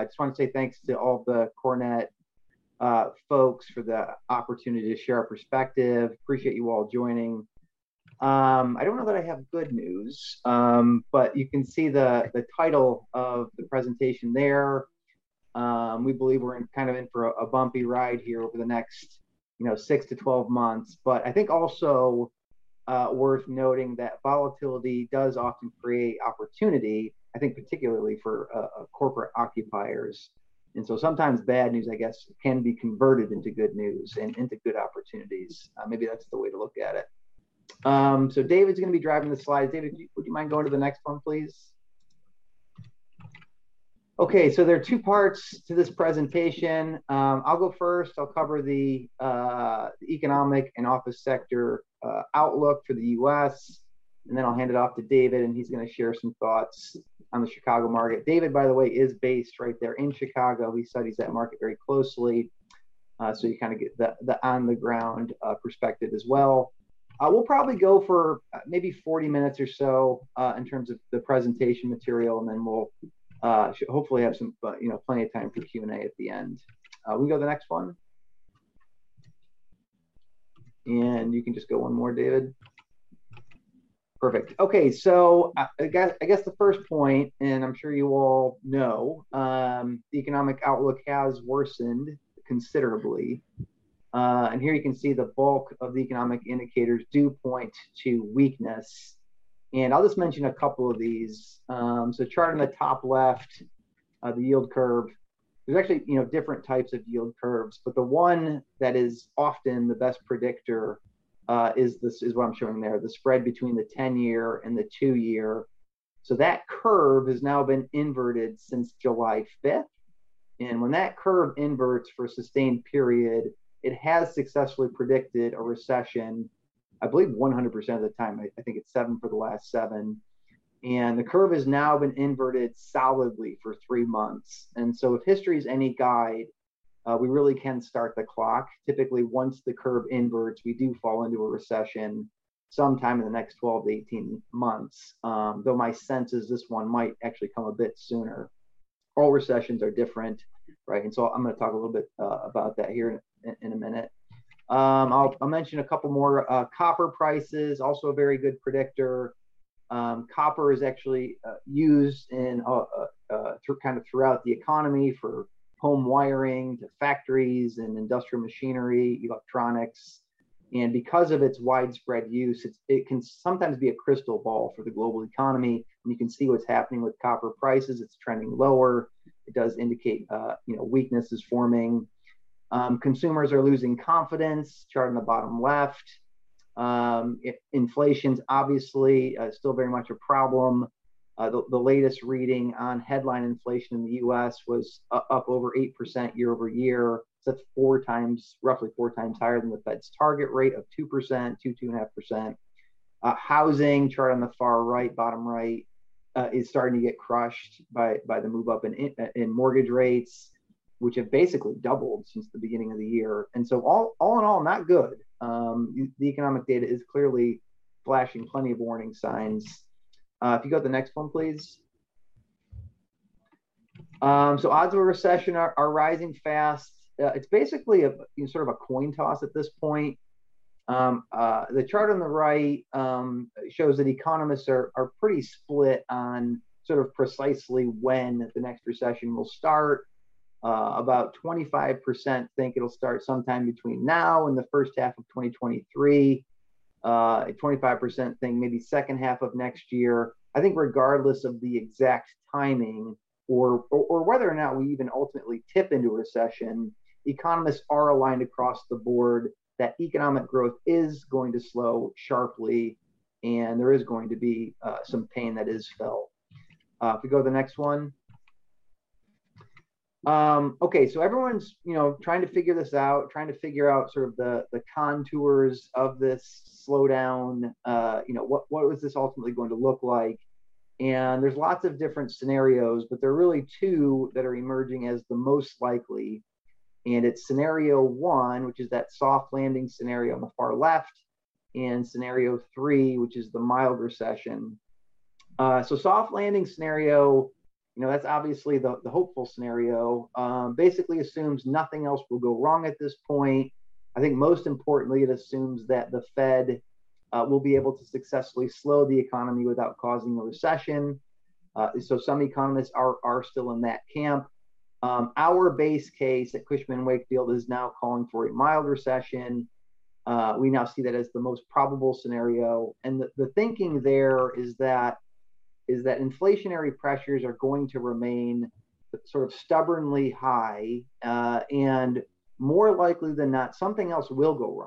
I just want to say thanks to all the Cornet folks for the opportunity to share our perspective. Appreciate you all joining. I don't know that I have good news, but you can see the title of the presentation there. We believe we're kind of in for a bumpy ride here over the next, 6 to 12 months. But I think also worth noting that volatility does often create opportunity, I think particularly for corporate occupiers. And so sometimes bad news, I guess, can be converted into good news and into good opportunities. Maybe that's the way to look at it. So David's going to be driving the slides. David, would you mind going to the next one, please? Okay, so there are two parts to this presentation. I'll go first. I'll cover the economic and office sector outlook for the U.S., and then I'll hand it off to David, and he's going to share some thoughts on the Chicago market. David, by the way, is based right there in Chicago. He studies that market very closely, so you kind of get the on-the-ground perspective as well. We'll probably go for maybe 40 minutes or so in terms of the presentation material, and then we'll hopefully have some, plenty of time for Q&A at the end. We can go to the next one. And you can just go one more, David. Perfect. Okay, so I guess the first point, and I'm sure you all know, the economic outlook has worsened considerably. And here you can see the bulk of the economic indicators do point to weakness. And I'll just mention a couple of these. So chart on the top left, the yield curve. There's actually different types of yield curves, but the one that is often the best predictor is what I'm showing there, the spread between the 10-year and the 2-year. So that curve has now been inverted since July 5th. And when that curve inverts for a sustained period, it has successfully predicted a recession, I believe 100% of the time. I think it's 7 for the last 7. And the curve has now been inverted solidly for 3 months. And so if history is any guide, we really can start the clock. Typically, once the curve inverts, we do fall into a recession sometime in the next 12 to 18 months. Though my sense is this one might actually come a bit sooner. All recessions are different, right? And so I'm going to talk a little bit about that here in a minute. I'll mention a couple more. Copper prices, also a very good predictor. Copper is actually used in throughout the economy for home wiring to factories and industrial machinery, electronics. And because of its widespread use, it can sometimes be a crystal ball for the global economy. And you can see what's happening with copper prices. It's trending lower. It does indicate weakness is forming. Consumers are losing confidence, chart on the bottom left. Inflation's obviously still very much a problem. The latest reading on headline inflation in the U.S. was up over 8% year over year. So that's roughly four times higher than the Fed's target rate of 2%, 2.5%. Housing, chart on the far right, bottom right, is starting to get crushed by the move up in mortgage rates, which have basically doubled since the beginning of the year. And so all in all, not good. The economic data is clearly flashing plenty of warning signs. If you go to the next one, please. So odds of a recession are rising fast. It's basically sort of a coin toss at this point. The chart on the right shows that economists are pretty split on sort of precisely when the next recession will start. About 25% think it'll start sometime between now and the first half of 2023. 25% think maybe second half of next year. I think regardless of the exact timing or whether or not we even ultimately tip into a recession, economists are aligned across the board that economic growth is going to slow sharply, and there is going to be some pain that is felt. If we go to the next one. Okay, so everyone's trying to figure this out, trying to figure out sort of the contours of this slowdown. What was this ultimately going to look like? And there's lots of different scenarios, but there are really two that are emerging as the most likely. And it's scenario one, which is that soft landing scenario on the far left, and scenario three, which is the mild recession. So soft landing scenario you know, that's obviously the hopeful scenario, basically assumes nothing else will go wrong at this point. I think most importantly, it assumes that the Fed will be able to successfully slow the economy without causing a recession. So some economists are still in that camp. Our base case at Cushman & Wakefield is now calling for a mild recession. We now see that as the most probable scenario. And the thinking there is that inflationary pressures are going to remain sort of stubbornly high, and more likely than not, something else will go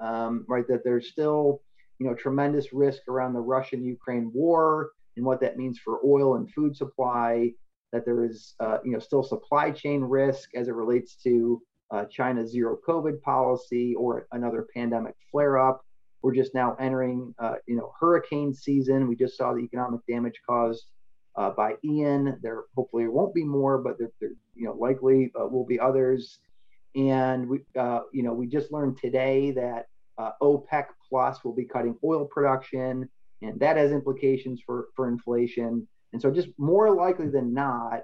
wrong, right? That there's still, you know, tremendous risk around the Russian-Ukraine war and what that means for oil and food supply, that there is, you know, still supply chain risk as it relates to China's zero COVID policy or another pandemic flare-up. We're just now entering, you know, hurricane season. We just saw the economic damage caused by Ian. There hopefully won't be more, but there you know, likely will be others. And we, you know, we just learned today that OPEC Plus will be cutting oil production, and that has implications for inflation. And so, just more likely than not,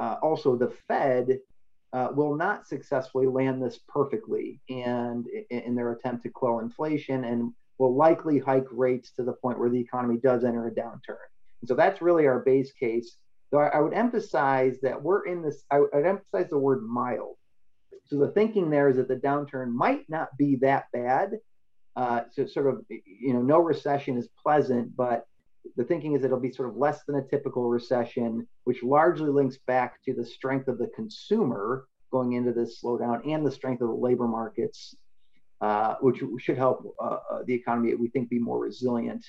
also the Fed will not successfully land this perfectly, and in their attempt to quell inflation, and will likely hike rates to the point where the economy does enter a downturn. And so that's really our base case. Though I would emphasize that we're in this, I'd emphasize the word mild. So the thinking there is that the downturn might not be that bad. So sort of, you know, no recession is pleasant, but the thinking is that it'll be sort of less than a typical recession, which largely links back to the strength of the consumer going into this slowdown and the strength of the labor markets, which should help the economy, we think, be more resilient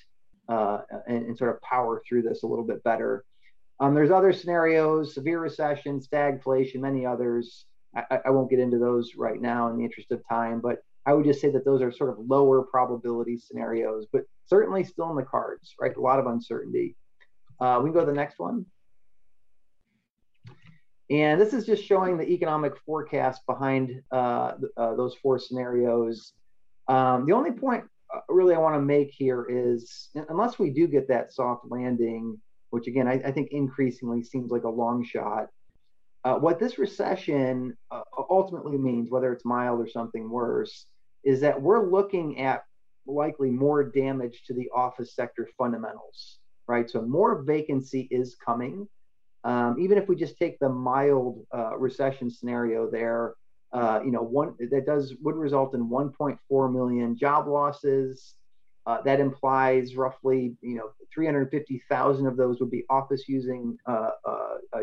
and sort of power through this a little bit better. There's other scenarios: severe recession, stagflation, many others. I won't get into those right now in the interest of time, but I would just say that those are sort of lower probability scenarios, but certainly still in the cards, right? A lot of uncertainty. We can go to the next one. And this is just showing the economic forecast behind those four scenarios. The only point really I want to make here is, unless we do get that soft landing, which again, I think increasingly seems like a long shot, what this recession ultimately means, whether it's mild or something worse, is that we're looking at likely more damage to the office sector fundamentals, right? So more vacancy is coming. Even if we just take the mild recession scenario there, you know, would result in 1.4 million job losses. That implies roughly, you know, 350,000 of those would be office-using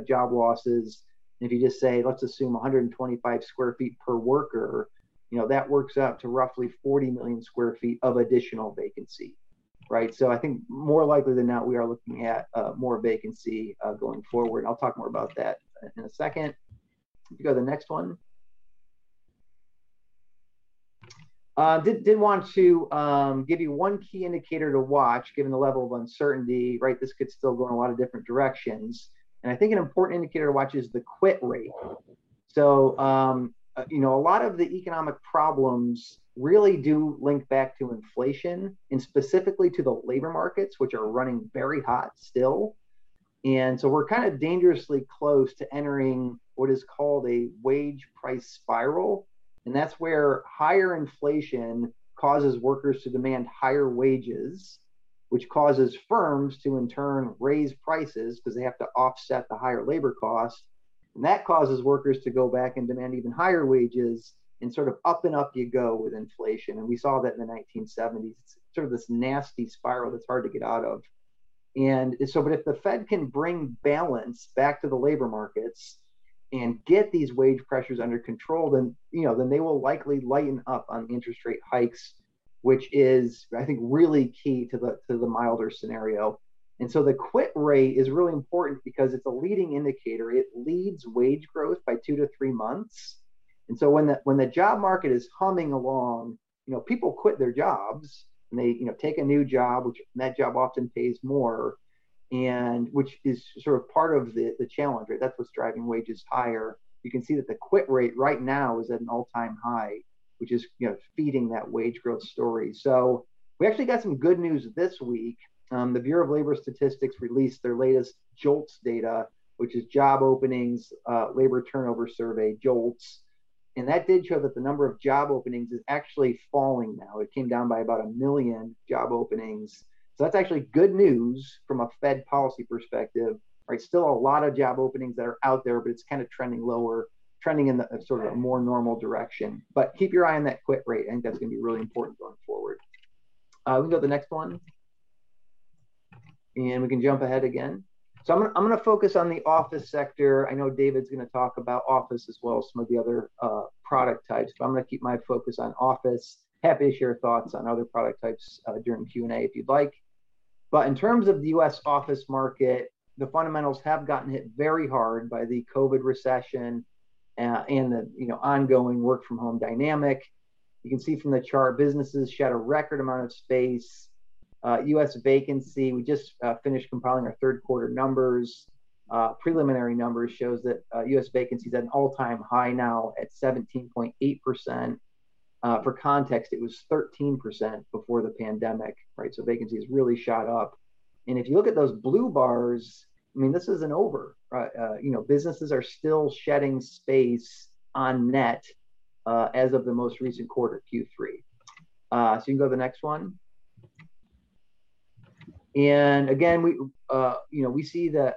job losses. And if you just say, let's assume 125 square feet per worker, you know, that works out to roughly 40 million square feet of additional vacancy, right? So I think more likely than not, we are looking at more vacancy going forward. I'll talk more about that in a second. If you go to the next one. Did want to give you one key indicator to watch, given the level of uncertainty, right? This could still go in a lot of different directions. And I think an important indicator to watch is the quit rate. So, you know, a lot of the economic problems really do link back to inflation, and specifically to the labor markets, which are running very hot still. And so we're kind of dangerously close to entering what is called a wage price spiral. And that's where higher inflation causes workers to demand higher wages, which causes firms to in turn raise prices because they have to offset the higher labor cost. And that causes workers to go back and demand even higher wages, and sort of up and up you go with inflation. And we saw that in the 1970s. It's sort of this nasty spiral that's hard to get out of. And so, but if the Fed can bring balance back to the labor markets and get these wage pressures under control, then, you know, then they will likely lighten up on interest rate hikes, which is, I think, really key to the milder scenario. And so the quit rate is really important because it's a leading indicator. It leads wage growth by 2 to 3 months. And so when the job market is humming along, you know, people quit their jobs and they, you know, take a new job, which that job often pays more, and which is sort of part of the challenge, right? That's what's driving wages higher. You can see that the quit rate right now is at an all-time high, which is, you know, feeding that wage growth story. So we actually got some good news this week. The Bureau of Labor Statistics released their latest JOLTS data, which is job openings, labor turnover survey, JOLTS. And that did show that the number of job openings is actually falling now. It came down by about 1 million job openings. So that's actually good news from a Fed policy perspective, right? Still a lot of job openings that are out there, but it's kind of trending lower, trending in the sort of a more normal direction. But keep your eye on that quit rate. I think that's going to be really important going forward. We can go to the next one. And we can jump ahead again. So I'm going to focus on the office sector. I know David's going to talk about office as well as some of the other product types, but I'm going to keep my focus on office. Happy to share thoughts on other product types during Q&A if you'd like. But in terms of the US office market, the fundamentals have gotten hit very hard by the COVID recession and the ongoing work from home dynamic. You can see from the chart, businesses shed a record amount of space. U.S. vacancy, we just finished compiling our third quarter numbers. Preliminary numbers shows that U.S. vacancy is at an all-time high now at 17.8%. For context, it was 13% before the pandemic, right? So vacancy has really shot up. And if you look at those blue bars, I mean, this isn't over. Right? Businesses are still shedding space on net as of the most recent quarter, Q3. So you can go to the next one. And again, we see that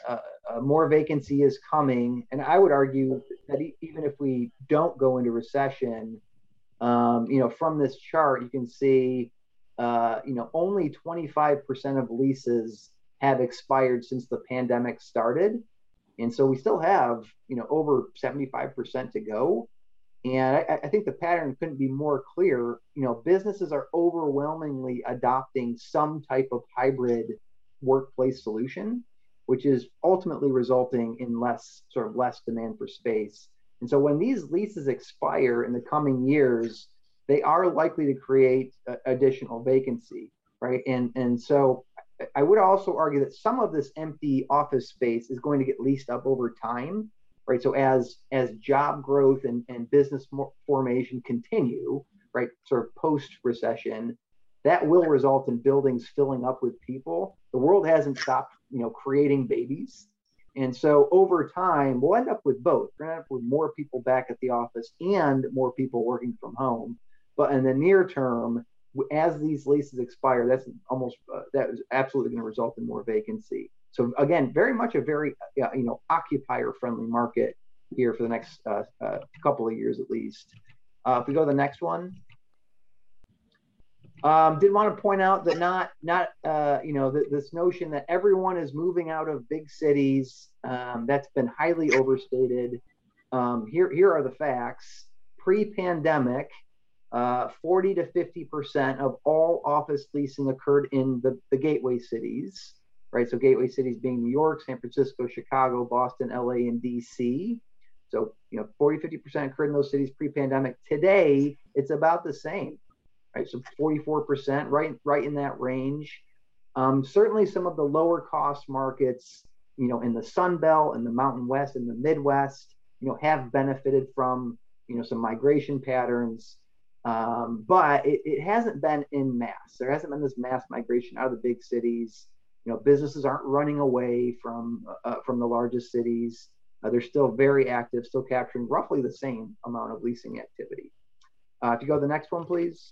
more vacancy is coming, and I would argue that even if we don't go into recession, from this chart you can see, only 25% of leases have expired since the pandemic started, and so we still have over 75% to go. And I think the pattern couldn't be more clear. Businesses are overwhelmingly adopting some type of hybrid workplace solution, which is ultimately resulting in less demand for space. And so when these leases expire in the coming years, they are likely to create additional vacancy, right? And so I would also argue that some of this empty office space is going to get leased up over time. Right, so as job growth and business formation continue, right, sort of post-recession, that will result in buildings filling up with people. The world hasn't stopped, creating babies, and so over time we'll end up with both. We're gonna end up with more people back at the office and more people working from home. But in the near term, as these leases expire, that is absolutely going to result in more vacancy. So again, very much a very occupier-friendly market here for the next couple of years at least. If we go to the next one, did want to point out that this notion that everyone is moving out of big cities, that's been highly overstated. Here are the facts. Pre-pandemic, 40 to 50% of all office leasing occurred in the gateway cities. Right, so gateway cities being New York, San Francisco, Chicago, Boston, LA, and DC. So 40, 50% occurred in those cities pre-pandemic. Today, it's about the same, right? So 44%, right in that range. Certainly, some of the lower cost markets, in the Sun Belt, in the Mountain West, in the Midwest, have benefited from some migration patterns. But it hasn't been in mass. There hasn't been this mass migration out of the big cities. Businesses aren't running away from the largest cities. They're still very active, still capturing roughly the same amount of leasing activity. If you go to the next one, please.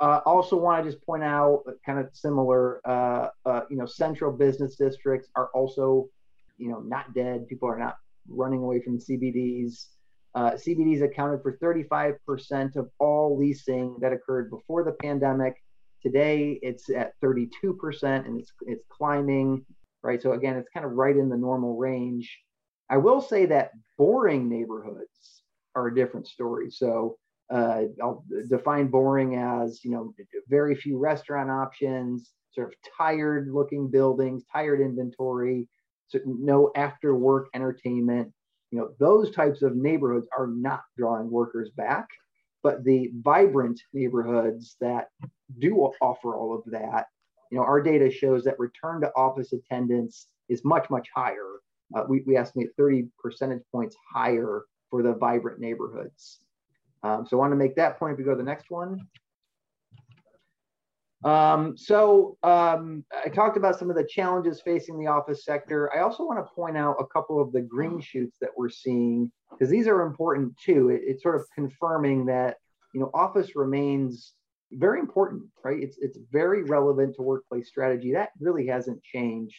Also want to just point out kind of similar, central business districts are also, not dead. People are not running away from CBDs. CBDs accounted for 35% of all leasing that occurred before the pandemic. Today, it's at 32%, and it's climbing, right? So again, it's kind of right in the normal range. I will say that boring neighborhoods are a different story. So I'll define boring as, very few restaurant options, sort of tired-looking buildings, tired inventory, so no after-work entertainment. Those types of neighborhoods are not drawing workers back, but the vibrant neighborhoods that do offer all of that, our data shows that return to office attendance is much, much higher. We estimate 30 percentage points higher for the vibrant neighborhoods. So I want to make that point. If we go to the next one. So I talked about some of the challenges facing the office sector. I also want to point out a couple of the green shoots that we're seeing, because these are important too. It's sort of confirming that, you know, office remains very important, right? It's very relevant to workplace strategy. That really hasn't changed.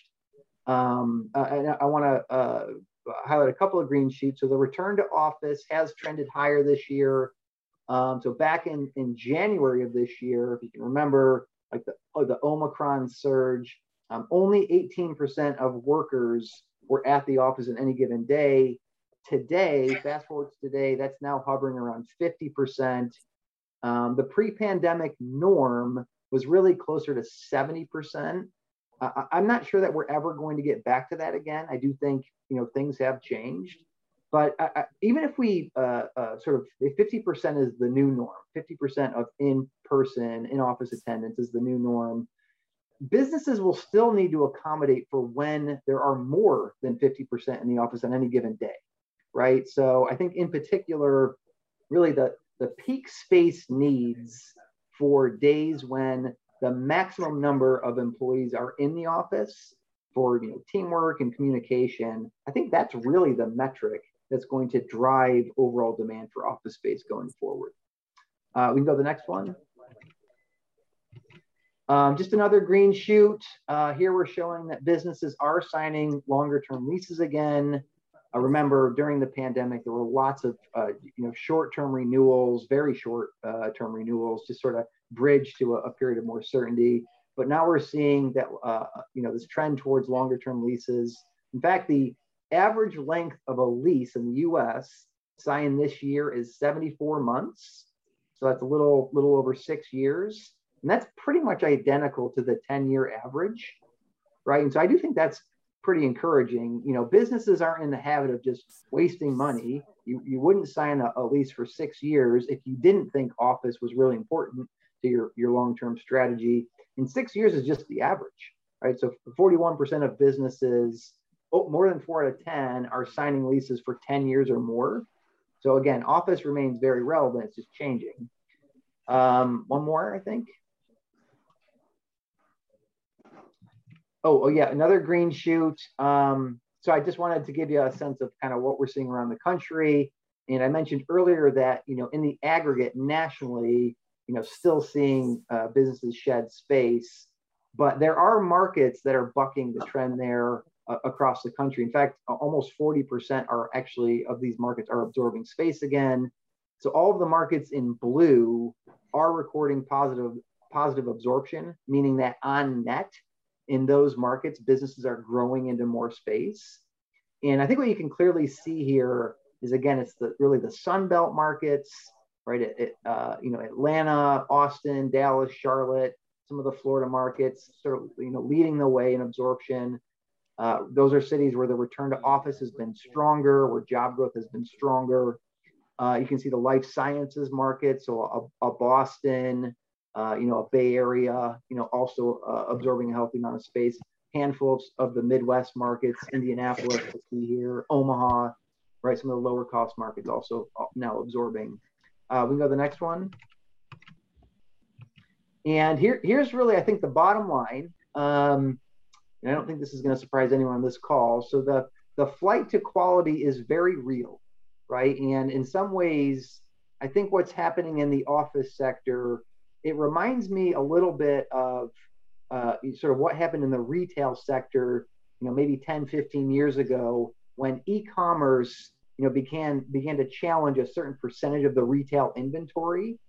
And I want to highlight a couple of green shoots. So the return to office has trended higher this year. So back in January of this year, if you can remember, like the Omicron surge, only 18% of workers were at the office in any given day. Today, fast forward to today, that's now hovering around 50%. The pre-pandemic norm was really closer to 70%. I'm not sure that we're ever going to get back to that again. I do think, you know, things have changed. But even if we sort of, 50% is the new norm, 50% of in-person, in-office attendance is the new norm, businesses will still need to accommodate for when there are more than 50% in the office on any given day, right? So I think in particular, really the peak space needs for days when the maximum number of employees are in the office for, you know, teamwork and communication, I think that's really the metric that's going to drive overall demand for office space going forward. We can go to the next one. Just another green shoot. Here we're showing that businesses are signing longer-term leases again. Remember, during the pandemic, there were lots of short-term renewals, very short-term renewals, just sort of bridge to a period of more certainty. But now we're seeing that this trend towards longer-term leases. In fact, the average length of a lease in the U.S. signed this year is 74 months. So that's a little over 6 years. And that's pretty much identical to the 10-year average, right? And so I do think that's pretty encouraging. You know, businesses aren't in the habit of just wasting money. You wouldn't sign a lease for 6 years if you didn't think office was really important to your long-term strategy. And 6 years is just the average, right? So 41% of businesses, more than 4 out of 10 are signing leases for 10 years or more. So again, office remains very relevant, it's just changing. One more, I think. Oh yeah, another green shoot. So I just wanted to give you a sense of kind of what we're seeing around the country. And I mentioned earlier that, you know, in the aggregate nationally, you know, still seeing businesses shed space, but there are markets that are bucking the trend there across the country. In fact, almost 40% are actually of these markets are absorbing space again. So all of the markets in blue are recording positive absorption, meaning that on net in those markets, businesses are growing into more space. And I think what you can clearly see here is, again, it's really the Sun Belt markets, right? Atlanta, Austin, Dallas, Charlotte, some of the Florida markets, sort of, you know, leading the way in absorption. Those are cities where the return to office has been stronger, where job growth has been stronger. You can see the life sciences market, so a Boston, a Bay Area, also absorbing a healthy amount of space. Handfuls of the Midwest markets, Indianapolis, here, Omaha, right? Some of the lower cost markets also now absorbing. We can go to the next one. And here's really, I think, the bottom line. And I don't think this is going to surprise anyone on this call. So the flight to quality is very real, right? And in some ways, I think what's happening in the office sector, it reminds me a little bit of sort of what happened in the retail sector, you know, maybe 10, 15 years ago when e-commerce, you know, began to challenge a certain percentage of the retail inventory,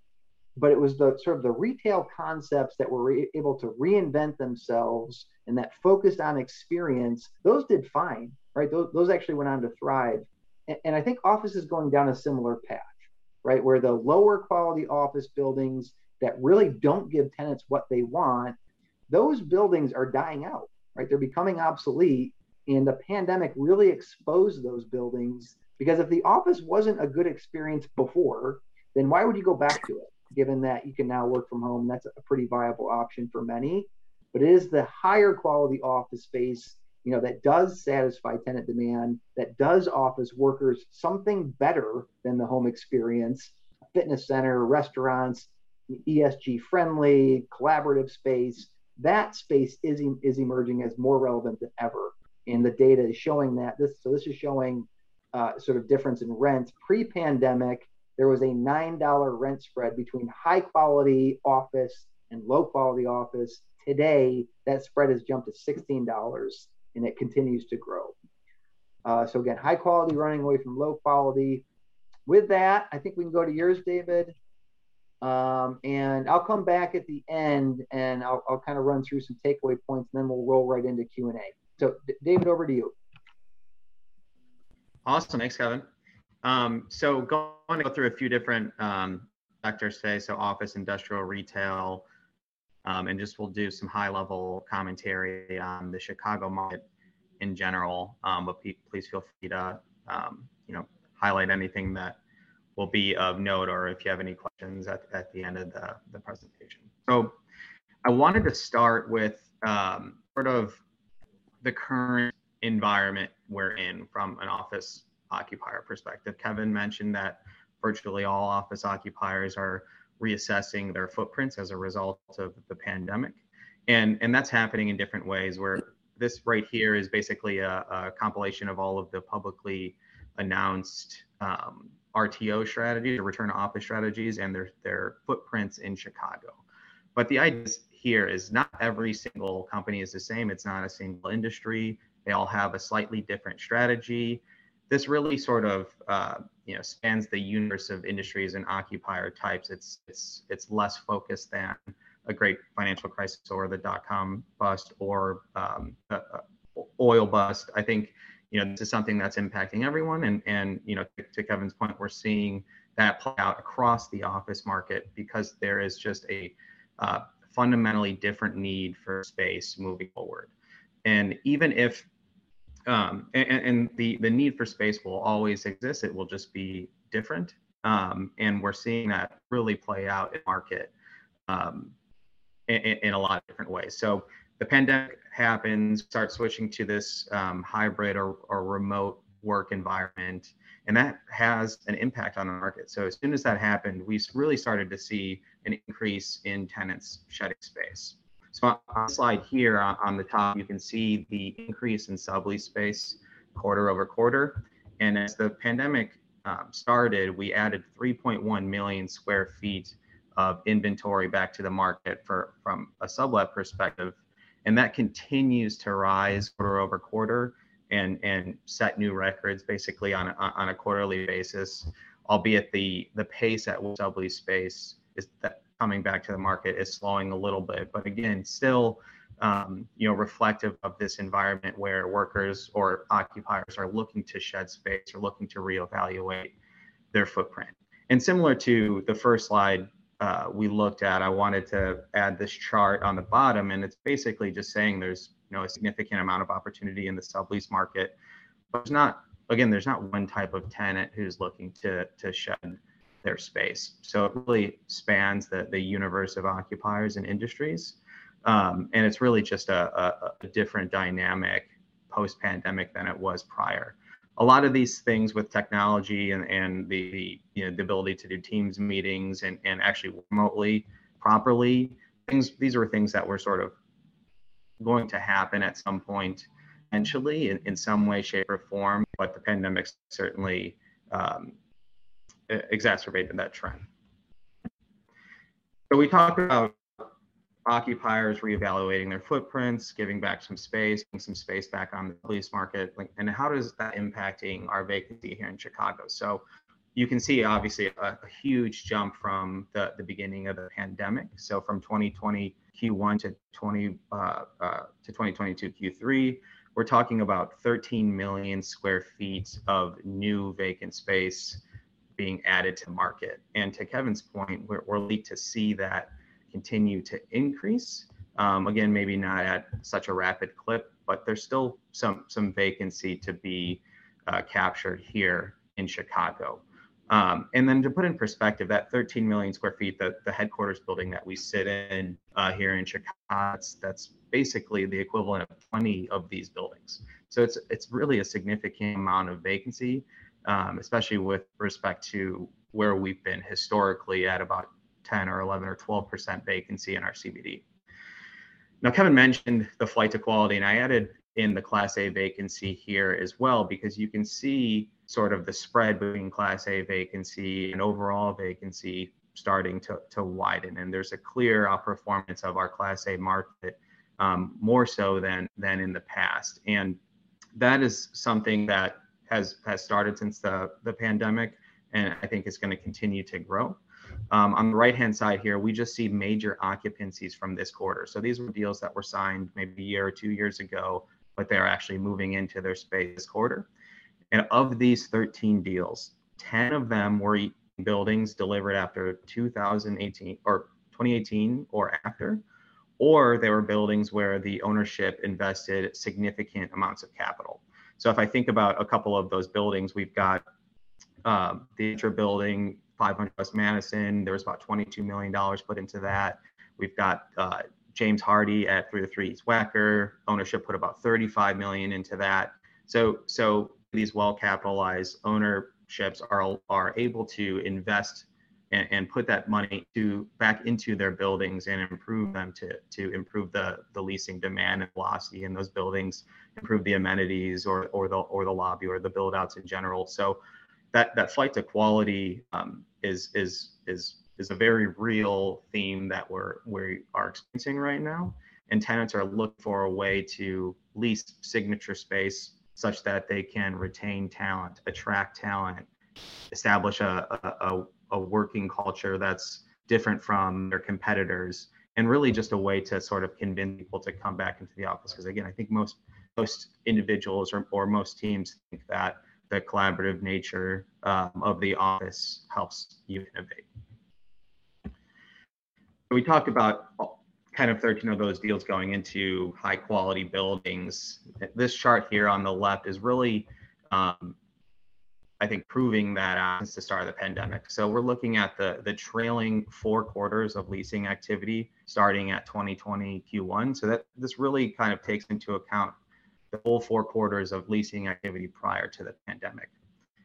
but it was the sort of the retail concepts that were able to reinvent themselves and that focused on experience. Those did fine, right? Those actually went on to thrive, and I think office is going down a similar path, right? Where the lower quality office buildings that really don't give tenants what they want, those buildings are dying out, right? They're becoming obsolete, and the pandemic really exposed those buildings. Because if the office wasn't a good experience before, then why would you go back to it, given that you can now work from home? That's a pretty viable option for many. But it is the higher quality office space, you know, that does satisfy tenant demand, that does office workers something better than the home experience. Fitness center, restaurants, ESG friendly, collaborative space, that space is emerging as more relevant than ever. And the data is showing that. So this is showing sort of difference in rent. Pre-pandemic, there was a $9 rent spread between high quality office and low quality office. Today, that spread has jumped to $16 and it continues to grow. So again, high quality running away from low quality. With that, I think we can go to yours, David. And I'll come back at the end and I'll kind of run through some takeaway points and then we'll roll right into Q&A. So David, over to you. Awesome, thanks, Kevin. So going to go through a few different sectors today. So office, industrial, retail, and just we'll do some high level commentary on the Chicago market in general. But please feel free to highlight anything that will be of note or if you have any questions at the end of the presentation. So I wanted to start with sort of the current environment we're in from an office occupier perspective. Kevin mentioned that virtually all office occupiers are reassessing their footprints as a result of the pandemic. And that's happening in different ways, where this right here is basically a compilation of all of the publicly announced RTO strategies, or return to office strategies, and their footprints in Chicago. But the idea here is not every single company is the same. It's not a single industry. They all have a slightly different strategy. This really sort of spans the universe of industries and occupier types. It's less focused than a great financial crisis or the dot-com bust or oil bust. I think this is something that's impacting everyone. And to Kevin's point, we're seeing that play out across the office market because there is just a fundamentally different need for space moving forward. And even if the need for space will always exist, it will just be different. And we're seeing that really play out in the market in a lot of different ways. So the pandemic happens, start switching to this hybrid or remote work environment, and that has an impact on the market. So as soon as that happened, we really started to see an increase in tenants shedding space. So on the slide here on the top, you can see the increase in sublease space quarter over quarter. And as the pandemic started, we added 3.1 million square feet of inventory back to the market from a sublet perspective. And that continues to rise quarter over quarter and set new records basically on a quarterly basis, albeit the pace at which sublease space is coming back to the market is slowing a little bit. But again, still reflective of this environment where workers or occupiers are looking to shed space or looking to reevaluate their footprint. And similar to the first slide we looked at, I wanted to add this chart on the bottom, and it's basically just saying there's a significant amount of opportunity in the sublease market, but there's not one type of tenant who's looking to shed their space. So it really spans the universe of occupiers and industries, and it's really just a different dynamic post-pandemic than it was prior. A lot of these things with technology and the ability to do Teams meetings and actually work remotely properly, these are things that were sort of going to happen at some point eventually in some way, shape, or form, but the pandemic certainly exacerbated that trend. So we talked about occupiers reevaluating their footprints, giving back some space, putting some space back on the lease market, and how does that impacting our vacancy here in Chicago? So you can see obviously a huge jump from the beginning of the pandemic. So from 2020 Q1 to 2022 Q3, we're talking about 13 million square feet of new vacant space being added to the market. And to Kevin's point, we're likely to see that continue to increase. Again, maybe not at such a rapid clip, but there's still some vacancy to be captured here in Chicago. And then to put in perspective, that 13 million square feet, the headquarters building that we sit in here in Chicago, that's basically the equivalent of 20 of these buildings. So it's really a significant amount of vacancy, especially with respect to where we've been historically at about 10 or 11 or 12% vacancy in our CBD. Now, Kevin mentioned the flight to quality, and I added in the Class A vacancy here as well, because you can see sort of the spread between Class A vacancy and overall vacancy starting to widen. And there's a clear outperformance of our Class A market, more so than in the past. And that is something that has started since the pandemic, and I think is going to continue to grow. On the right-hand side here, we just see major occupancies from this quarter. So these were deals that were signed maybe a year or 2 years ago, but they're actually moving into their space this quarter. And of these 13 deals, 10 of them were buildings delivered after 2018 or 2018 or after, or they were buildings where the ownership invested significant amounts of capital. So if I think about a couple of those buildings, we've got the Intra building, 500 West Madison, there was about $22 million put into that. We've got James Hardy at 303 East Wacker, ownership put about $35 million into that. So these well-capitalized ownerships are able to invest and put that money back into their buildings and improve them to improve the leasing demand and velocity in those buildings, improve the amenities or the lobby or the build-outs in general. So that flight to quality is a very real theme that we are experiencing right now, and tenants are looking for a way to lease signature space such that they can retain talent, attract talent, establish a working culture that's different from their competitors, and really just a way to sort of convince people to come back into the office. Because again, I think most individuals or most teams think that the collaborative nature of the office helps you innovate. We talked about kind of 13 of those deals going into high quality buildings. This chart here on the left is really, I think, proving that since the start of the pandemic. So we're looking at the trailing 4 quarters of leasing activity starting at 2020 Q1. So that this really kind of takes into account the whole 4 quarters of leasing activity prior to the pandemic.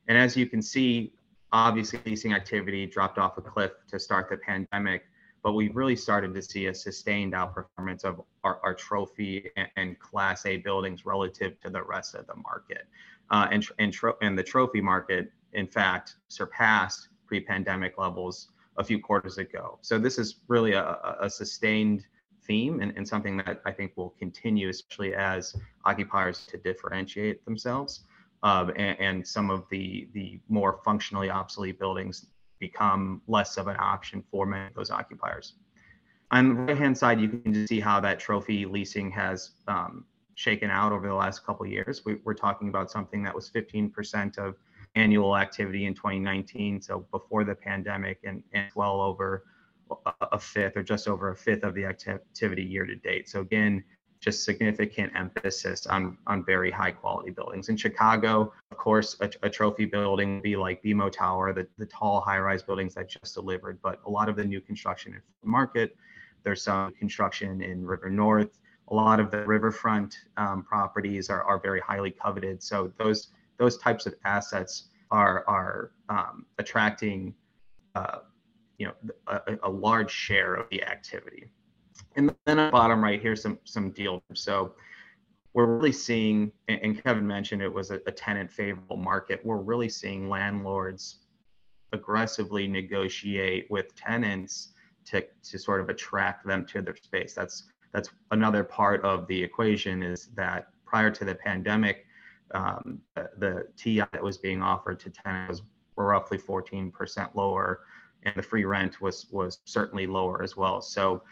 And as you can see, obviously leasing activity dropped off a cliff to start the pandemic, but we've really started to see a sustained outperformance of our trophy and Class A buildings relative to the rest of the market. And the trophy market, in fact, surpassed pre-pandemic levels a few quarters ago. So this is really a sustained theme and something that I think will continue, especially as occupiers to differentiate themselves and some of the more functionally obsolete buildings become less of an option for many of those occupiers. On the right-hand side, you can just see how that trophy leasing has shaken out over the last couple of years. We're talking about something that was 15% of annual activity in 2019, so before the pandemic, and well over a fifth or just over a fifth of the activity year to date. So again, just significant emphasis on very high quality buildings. In Chicago, of course, a trophy building would be like BMO Tower, the tall high rise buildings that just delivered, but a lot of the new construction in Fulton Market, there's some construction in River North, a lot of the riverfront properties are very highly coveted. So those types of assets are attracting a large share of the activity. And then on the bottom right here, some deals. So we're really seeing, and Kevin mentioned it was a tenant favorable market. We're really seeing landlords aggressively negotiate with tenants to sort of attract them to their space. That's another part of the equation, is that prior to the pandemic, the TI that was being offered to tenants was roughly 14% lower, and the free rent was certainly lower as well. So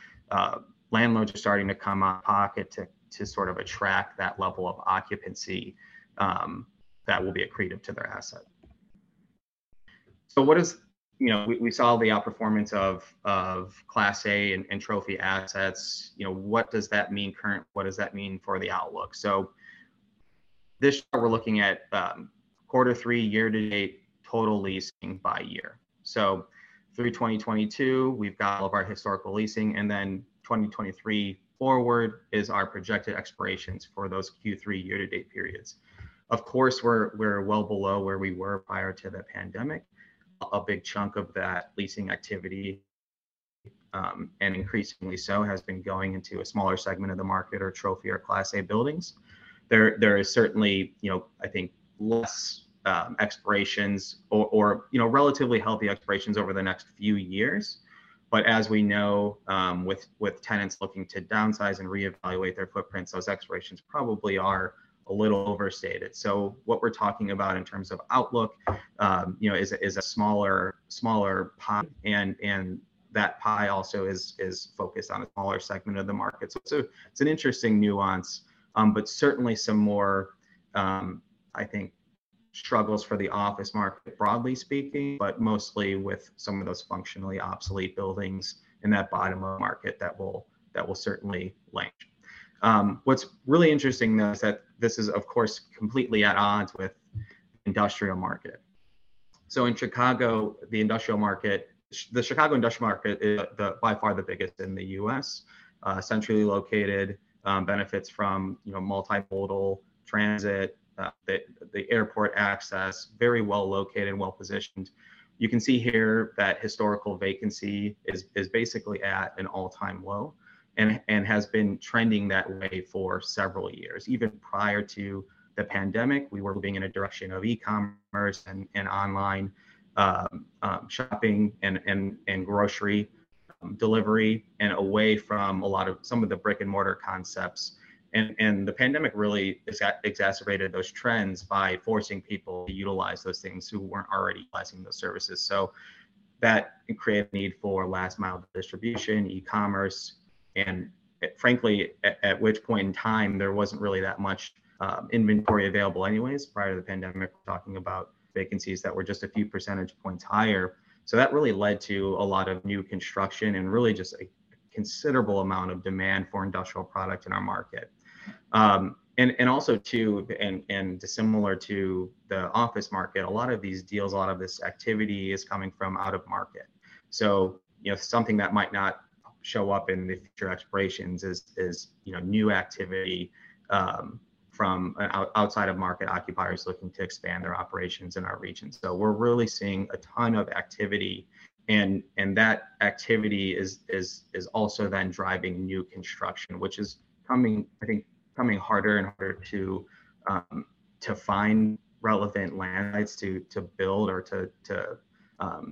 landlords are starting to come out of pocket to sort of attract that level of occupancy that will be accretive to their asset. So what is, we saw the outperformance of Class A and trophy assets. What does that mean currently? What does that mean for the outlook? So this chart we're looking at Q3 year-to-date total leasing by year. So through 2022, we've got all of our historical leasing, and then 2023 forward is our projected expirations for those Q3 year-to-date periods. Of course, we're well below where we were prior to the pandemic. A big chunk of that leasing activity and increasingly so, has been going into a smaller segment of the market or trophy or Class A buildings. There is certainly, I think less expirations or relatively healthy expirations over the next few years. But as we know, with tenants looking to downsize and reevaluate their footprints, those expirations probably are a little overstated. So what we're talking about in terms of outlook, is a smaller pie, and that pie also is focused on a smaller segment of the market. So it's an interesting nuance, but certainly some more, I think, struggles for the office market, broadly speaking, but mostly with some of those functionally obsolete buildings in that bottom of the market that will certainly languish. What's really interesting, though, is that this is, of course, completely at odds with the industrial market. So in Chicago, the Chicago industrial market is by far the biggest in the U.S., centrally located, benefits from, multimodal transit, the airport access, very well located, well positioned. You can see here that historical vacancy is basically at an all-time low, and has been trending that way for several years. Even prior to the pandemic, we were moving in a direction of e-commerce and online shopping and grocery delivery, and away from some of the brick and mortar concepts. And the pandemic really exacerbated those trends by forcing people to utilize those things who weren't already utilizing those services. So that created a need for last mile distribution, e-commerce, and frankly, at which point in time, there wasn't really that much inventory available anyways. Prior to the pandemic, we're talking about vacancies that were just a few percentage points higher. So that really led to a lot of new construction and really just a considerable amount of demand for industrial product in our market. And also too, and dissimilar to the office market, a lot of these deals, a lot of this activity is coming from out of market. So, something that might not show up in the future expirations is new activity from outside of market occupiers looking to expand their operations in our region. So we're really seeing a ton of activity, and that activity is also then driving new construction, which is coming harder and harder to find relevant land sites to build or to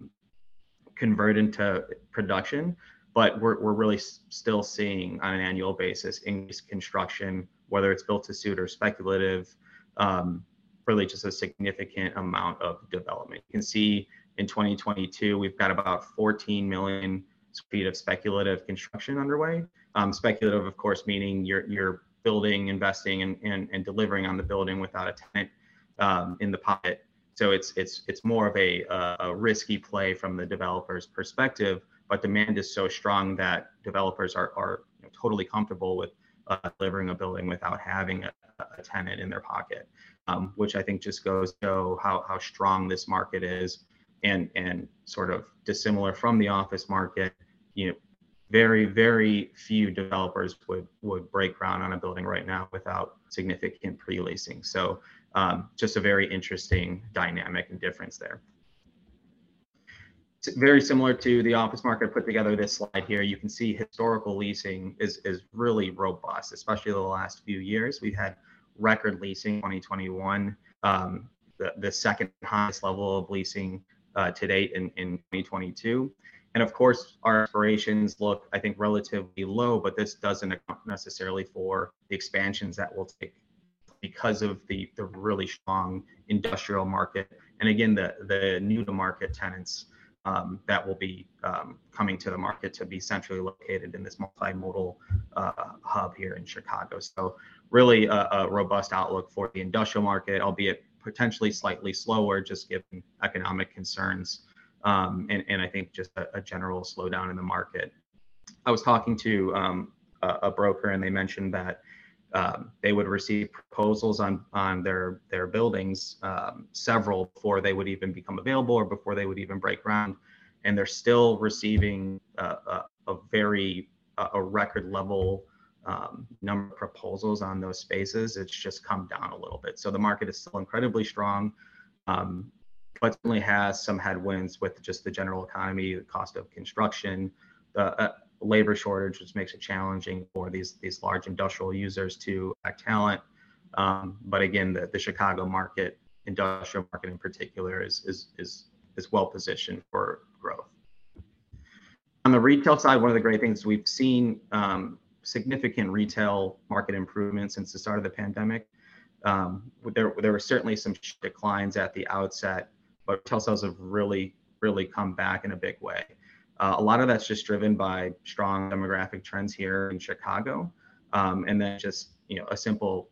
convert into production. But we're really still seeing on an annual basis increased construction, whether it's built to suit or speculative, really just a significant amount of development. You can see in 2022, we've got about 14 million feet of speculative construction underway. Speculative, of course, meaning you're building, investing, and delivering on the building without a tenant in the pocket. So it's more of a risky play from the developer's perspective. But demand is so strong that developers are totally comfortable with delivering a building without having a tenant in their pocket, which I think just goes to show how strong this market is, and sort of dissimilar from the office market. Very, very few developers would break ground on a building right now without significant pre-leasing. So just a very interesting dynamic and difference there. Very similar to the office market. I put together this slide here. You can see historical leasing is really robust, especially the last few years. We've had record leasing in 2021, the second highest level of leasing to date in 2022. And of course, our expirations look, I think, relatively low, but this doesn't account necessarily for the expansions that will take because of the really strong industrial market. And again, the new to market tenants that will be coming to the market to be centrally located in this multimodal hub here in Chicago. So really a robust outlook for the industrial market, albeit potentially slightly slower, just given economic concerns. And I think just a general slowdown in the market. I was talking to a broker, and they mentioned that they would receive proposals on their buildings, several before they would even become available or before they would even break ground, and they're still receiving a record level number of proposals on those spaces. It's just come down a little bit. So the market is still incredibly strong, but certainly has some headwinds with just the general economy, the cost of construction, labor shortage, which makes it challenging for these large industrial users to attract talent. But again, the Chicago market, industrial market in particular, is well positioned for growth. On the retail side, one of the great things we've seen, significant retail market improvement since the start of the pandemic. There were certainly some declines at the outset, but retail sales have really come back in a big way. A lot of that's just driven by strong demographic trends here in Chicago, and then just simply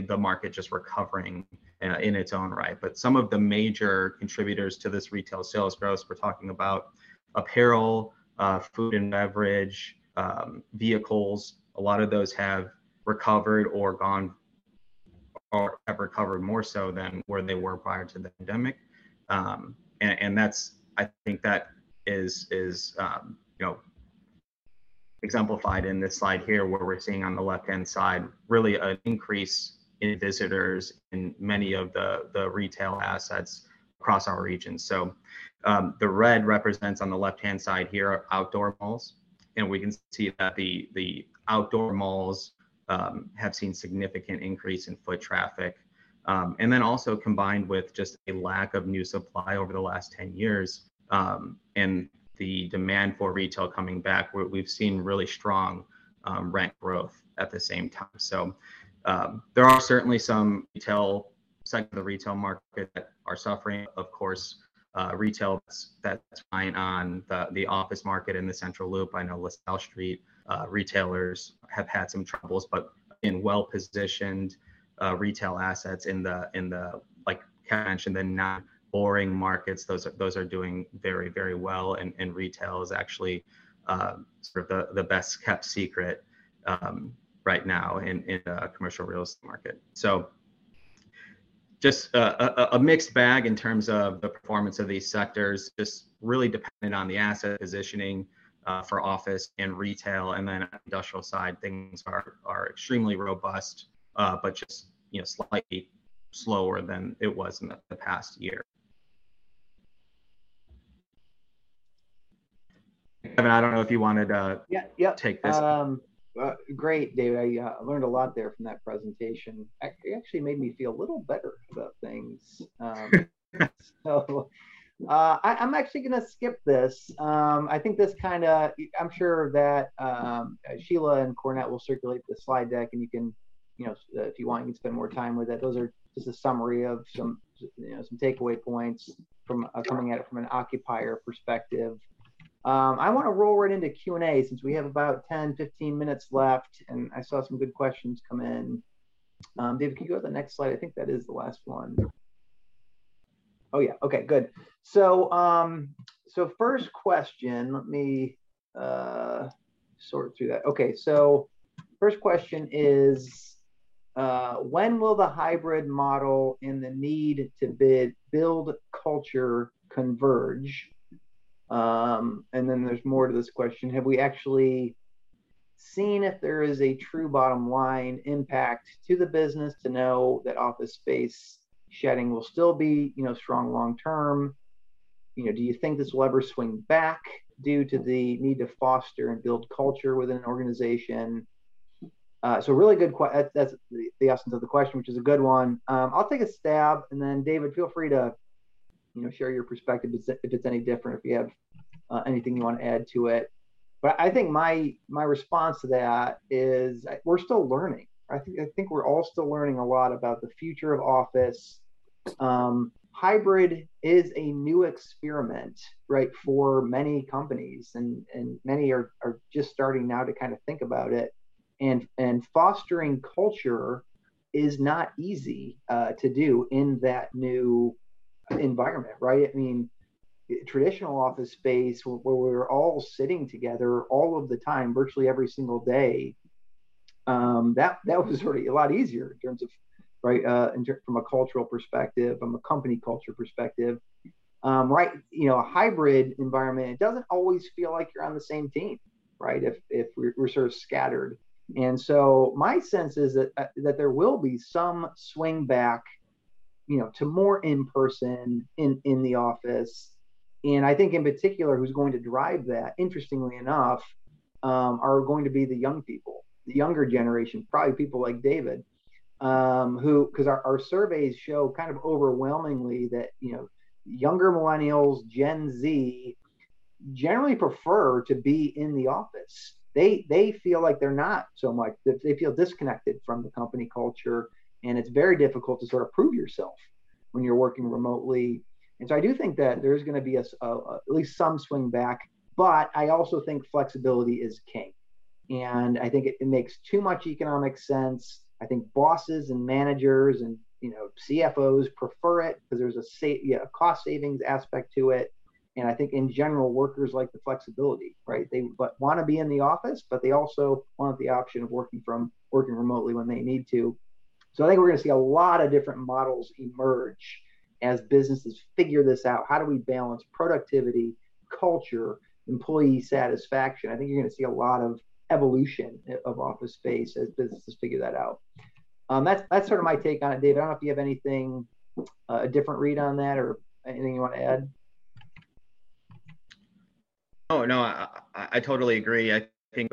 the market just recovering in its own right. But some of the major contributors to this retail sales growth, we're talking about apparel, food and beverage, vehicles. A lot of those have recovered or gone, or have recovered more so than where they were prior to the pandemic, and that's, I think that is exemplified in this slide here, where we're seeing on the left-hand side really an increase in visitors in many of the retail assets across our region. So the red represents on the left-hand side here are outdoor malls, and we can see that the outdoor malls have seen significant increase in foot traffic, and then also combined with just a lack of new supply over the last 10 years. And the demand for retail coming back, where we've seen really strong rent growth at the same time. So there are certainly some retail sectors of the retail market that are suffering. Of course, retail that's fine on the office market in the Central Loop. I know LaSalle Street retailers have had some troubles, but in well-positioned retail assets in the like I mentioned, the not boring markets, those are doing very, very well, and retail is actually sort of the best kept secret right now in the commercial real estate market. So just a mixed bag in terms of the performance of these sectors, just really dependent on the asset positioning for office and retail. And then on the industrial side, things are extremely robust, but just slightly slower than it was in the past year. Kevin, I don't know if you wanted to take this. Great, David. I learned a lot there from that presentation. It actually made me feel a little better about things. So I'm actually going to skip this. I think this kind of, I'm sure that Sheila and Cornette will circulate the slide deck, and you can, if you want, you can spend more time with it. Those are just a summary of some, some takeaway points from coming at it from an occupier perspective. I want to roll right into Q&A since we have about 10–15 minutes left, and I saw some good questions come in. David, can you go to the next slide? I think that is the last one. Oh yeah, okay, good. So, so first question, let me sort through that. Okay, so first question is, when will the hybrid model and the need to build culture converge? And then there's more to this question. Have we actually seen if there is a true bottom line impact to the business to know that office space shedding will still be, strong long term? Do you think this will ever swing back due to the need to foster and build culture within an organization? So really good question. That's the essence of the question, which is a good one. I'll take a stab, and then David, feel free to share your perspective if it's any different, if you have anything you want to add to it. But I think my response to that is we're still learning. I think we're all still learning a lot about the future of office. Hybrid is a new experiment, right, for many companies, and many are just starting now to kind of think about it. And fostering culture is not easy to do in that new environment, right? I mean, traditional office space where we're all sitting together all of the time, virtually every single day, that was already a lot easier in terms of, right, from a cultural perspective, from a company culture perspective, right? A hybrid environment, it doesn't always feel like you're on the same team, right? If we're sort of scattered. And so my sense is that there will be some swing back, to more in person in the office, And I think in particular, who's going to drive that, interestingly enough, are going to be the young people, the younger generation, probably people like David, who, because our surveys show kind of overwhelmingly that, you know, younger millennials, Gen Z, generally prefer to be in the office. They feel like they're not so much, they feel disconnected from the company culture. And it's very difficult to sort of prove yourself when you're working remotely. And so I do think that there's going to be at least some swing back, but I also think flexibility is king. And I think it makes too much economic sense. I think bosses and managers and, you know, CFOs prefer it because there's a cost savings aspect to it. And I think in general, workers like the flexibility, right? They want to be in the office, but they also want the option of working remotely when they need to. So I think we're going to see a lot of different models emerge as businesses figure this out. How do we balance productivity, culture, employee satisfaction? I think you're going to see a lot of evolution of office space as businesses figure that out. That's sort of my take on it, Dave. I don't know if you have anything, a different read on that or anything you want to add. Oh, no, I totally agree. I think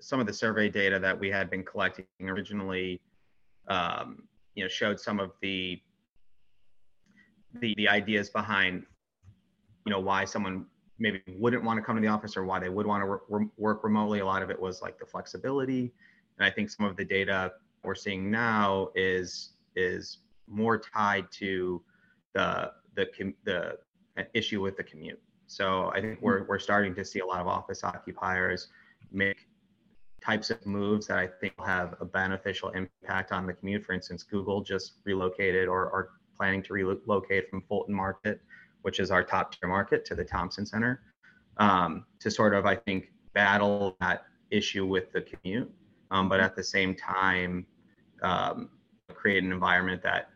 some of the survey data that we had been collecting originally, you know, showed some of the ideas behind, you know, why someone maybe wouldn't want to come to the office or why they would want to work remotely. A lot of it was like the flexibility. And I think some of the data we're seeing now is more tied to the issue with the commute. So I think we're starting to see a lot of office occupiers make types of moves that I think will have a beneficial impact on the commute. For instance, Google just relocated or are planning to relocate from Fulton Market, which is our top tier market, to the Thompson Center, to sort of, I think, battle that issue with the commute, but at the same time, create an environment that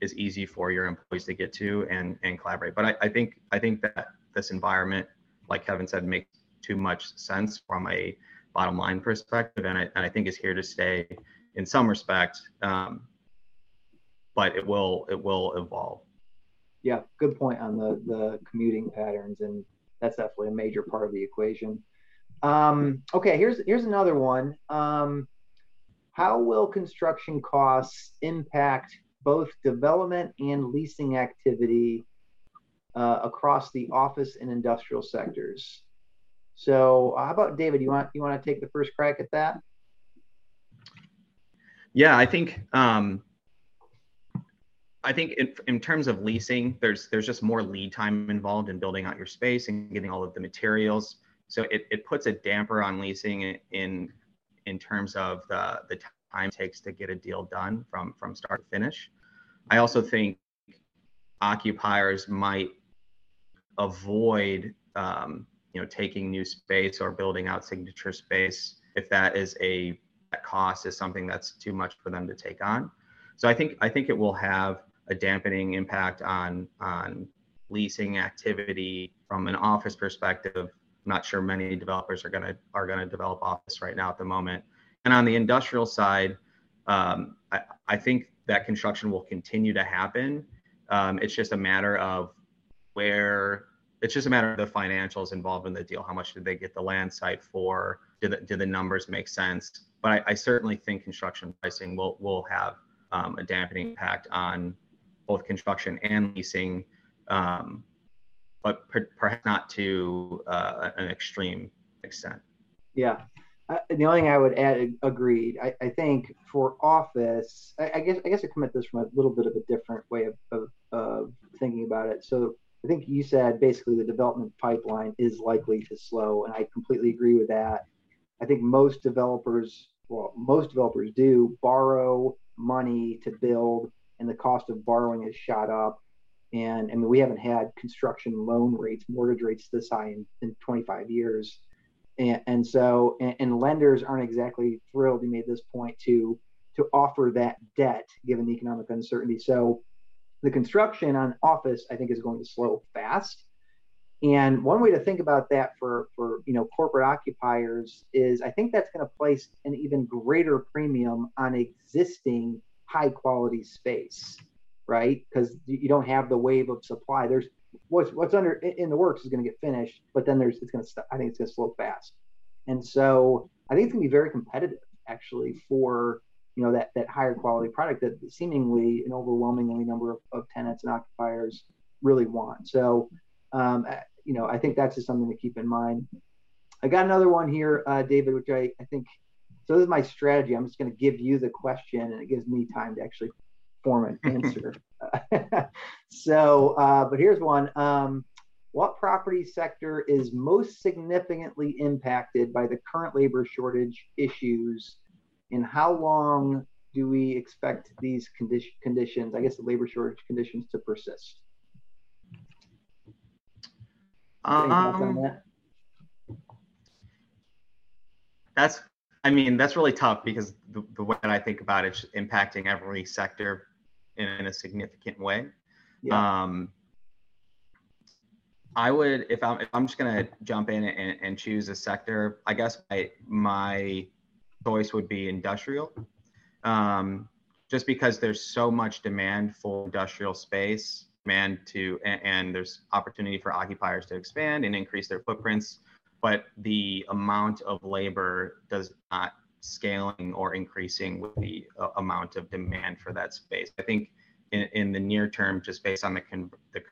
is easy for your employees to get to and collaborate. But I think that this environment, like Kevin said, makes too much sense from a bottom line perspective, and I think is here to stay in some respect, but it will evolve. Yeah, good point on the commuting patterns, and that's definitely a major part of the equation. Okay, here's another one. How will construction costs impact both development and leasing activity across the office and industrial sectors? So how about David, you want to take the first crack at that? Yeah, I think in terms of leasing, there's just more lead time involved in building out your space and getting all of the materials. So it puts a damper on leasing in terms of the time it takes to get a deal done from start to finish. I also think occupiers might avoid taking new space or building out signature space if that cost is something that's too much for them to take on. So I think it will have a dampening impact on leasing activity from an office perspective. I'm not sure many developers are going to develop office right now at the moment. And on the industrial side, I think that construction will continue to happen. It's just a matter of the financials involved in the deal. How much did they get the land site for? Do the numbers make sense? But I certainly think construction pricing will have a dampening impact on both construction and leasing, but perhaps not to an extreme extent. Yeah. The only thing I would add, agreed. I think for office, I guess I come at this from a little bit of a different way of thinking about it. So I think you said basically the development pipeline is likely to slow, and I completely agree with that. I think most developers do borrow money to build, and the cost of borrowing has shot up. And I mean, we haven't had construction loan rates, mortgage rates this high in 25 years. And so lenders aren't exactly thrilled, you made this point, to offer that debt given the economic uncertainty. So the construction on office, I think, is going to slow fast. And one way to think about that for corporate occupiers is I think that's going to place an even greater premium on existing high quality space. right? Because you don't have the wave of supply. There's what's under in the works is going to get finished, but then there's I think it's going to slow fast, and so I think it's going to be very competitive actually for that higher quality product that seemingly an overwhelmingly number of tenants and occupiers really want. So I think that's just something to keep in mind. I got another one here, David, which I think. So this is my strategy. I'm just going to give you the question, and it gives me time to actually form an answer. But here's one. What property sector is most significantly impacted by the current labor shortage issues, and how long do we expect these conditions, I guess the labor shortage conditions, to persist? That's really tough, because the way that I think about it's impacting every sector in a significant way. Yeah. If I'm just gonna jump in and choose a sector, I guess my choice would be industrial, just because there's so much demand for industrial space, and there's opportunity for occupiers to expand and increase their footprints. But the amount of labor does not scaling or increasing with the amount of demand for that space. I think in the near term, just based on the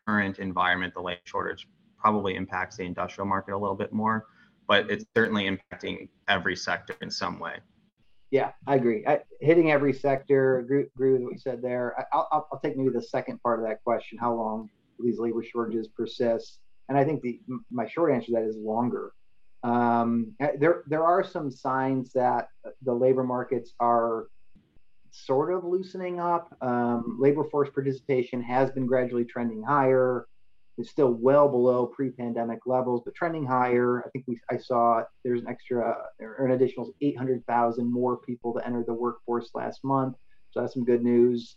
current environment, the labor shortage probably impacts the industrial market a little bit more, but it's certainly impacting every sector in some way. Yeah, I agree. Hitting every sector, agree with what you said there. I'll take maybe the second part of that question, how long will these labor shortages persist? And I think my short answer to that is longer. There are some signs that the labor markets are sort of loosening up. Labor force participation has been gradually trending higher. It's still well below pre-pandemic levels, but trending higher. I think I saw there's an additional 800,000 more people to enter the workforce last month. So that's some good news.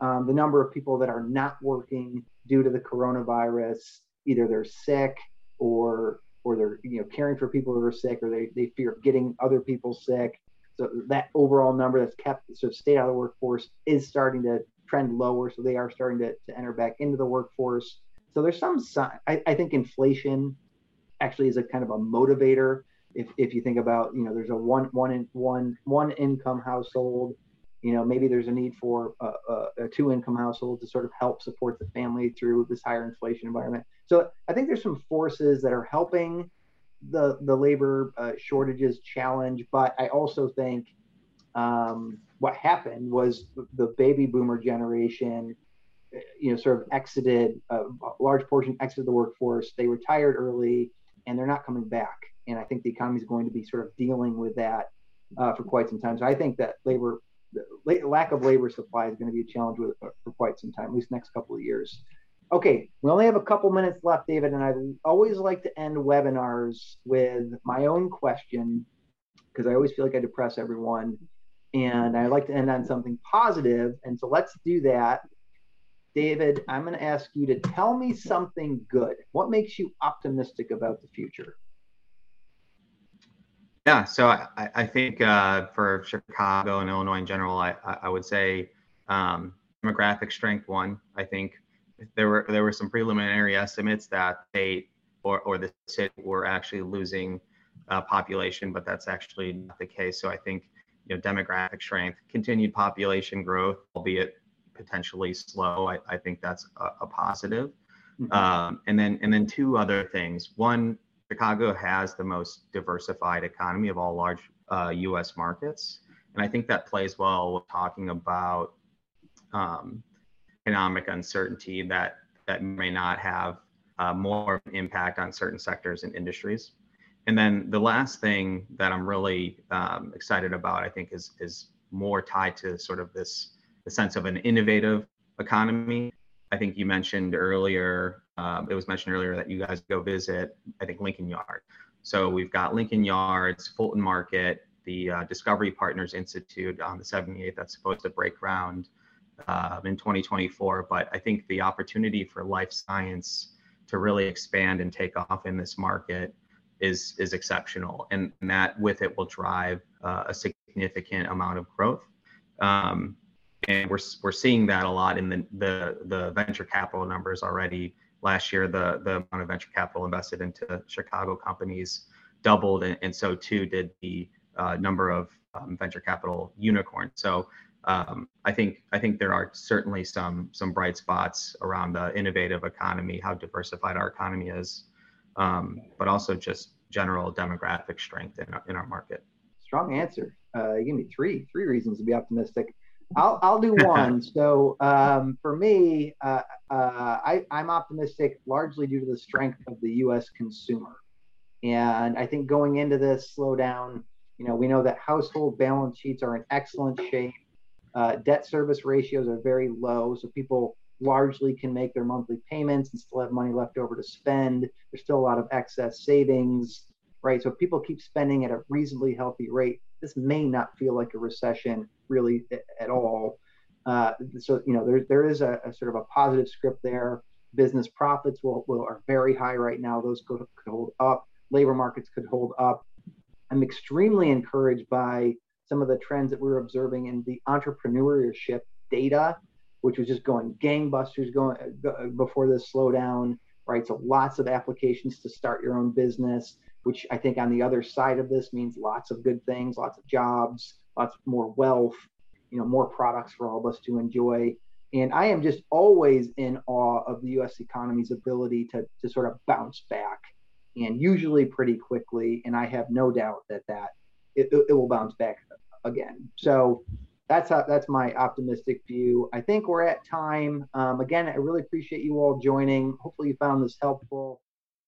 The number of people that are not working due to the coronavirus, either they're sick or they're caring for people who are sick, or they fear getting other people sick. So that overall number that's stayed out of the workforce is starting to trend lower. So they are starting to enter back into the workforce. So there's some sign. I think inflation actually is a kind of a motivator. If you think about, there's a one income household, maybe there's a need for a two income household to sort of help support the family through this higher inflation environment. So I think there's some forces that are helping the labor shortages challenge, but I also think what happened was the baby boomer generation, sort of exited, a large portion exited the workforce. They retired early, and they're not coming back. And I think the economy is going to be sort of dealing with that for quite some time. So I think that the lack of labor supply is going to be a challenge for quite some time, at least next couple of years. Okay, we only have a couple minutes left, David, and I always like to end webinars with my own question, because I always feel like I depress everyone, and I like to end on something positive. And so let's do that. David, I'm going to ask you to tell me something good. What makes you optimistic about the future? Yeah, so I think for Chicago and Illinois in general, I would say demographic strength one. I think there were some preliminary estimates that they or the city were actually losing population, but that's actually not the case. So I think demographic strength, continued population growth, albeit potentially slow. I think that's a positive. Mm-hmm. And then two other things. One, Chicago has the most diversified economy of all large U.S. markets, and I think that plays well with talking about economic uncertainty that may not have more impact on certain sectors and industries. And then the last thing that I'm really excited about, I think, is more tied to sort of the sense of an innovative economy. I think you mentioned earlier, it was mentioned earlier that you guys go visit, I think, Lincoln Yards. So we've got Lincoln Yards, Fulton Market, the Discovery Partners Institute on the 78th that's supposed to break ground in 2024. But I think the opportunity for life science to really expand and take off in this market is exceptional. And that with it will drive a significant amount of growth. And we're seeing that a lot in the venture capital numbers already. Last year, the amount of venture capital invested into Chicago companies doubled, and so too did the number of venture capital unicorns. So I think there are certainly some bright spots around the innovative economy, how diversified our economy is, but also just general demographic strength in our market. Strong answer. You gave me three reasons to be optimistic. I'll do one. So for me, I'm optimistic largely due to the strength of the U.S. consumer. And I think going into this slowdown, we know that household balance sheets are in excellent shape. Debt service ratios are very low. So people largely can make their monthly payments and still have money left over to spend. There's still a lot of excess savings, right? So if people keep spending at a reasonably healthy rate, this may not feel like a recession really at all. So, there is a sort of a positive script there. Business profits are very high right now. Those could hold up. Labor markets could hold up. I'm extremely encouraged by some of the trends that we're observing in the entrepreneurship data, which was just going gangbusters before this slowdown, right? So lots of applications to start your own business, which I think on the other side of this means lots of good things, lots of jobs, lots more wealth, more products for all of us to enjoy. And I am just always in awe of the U.S. economy's ability to sort of bounce back, and usually pretty quickly. And I have no doubt that it will bounce back again. So that's my optimistic view. I think we're at time. Again, I really appreciate you all joining. Hopefully you found this helpful.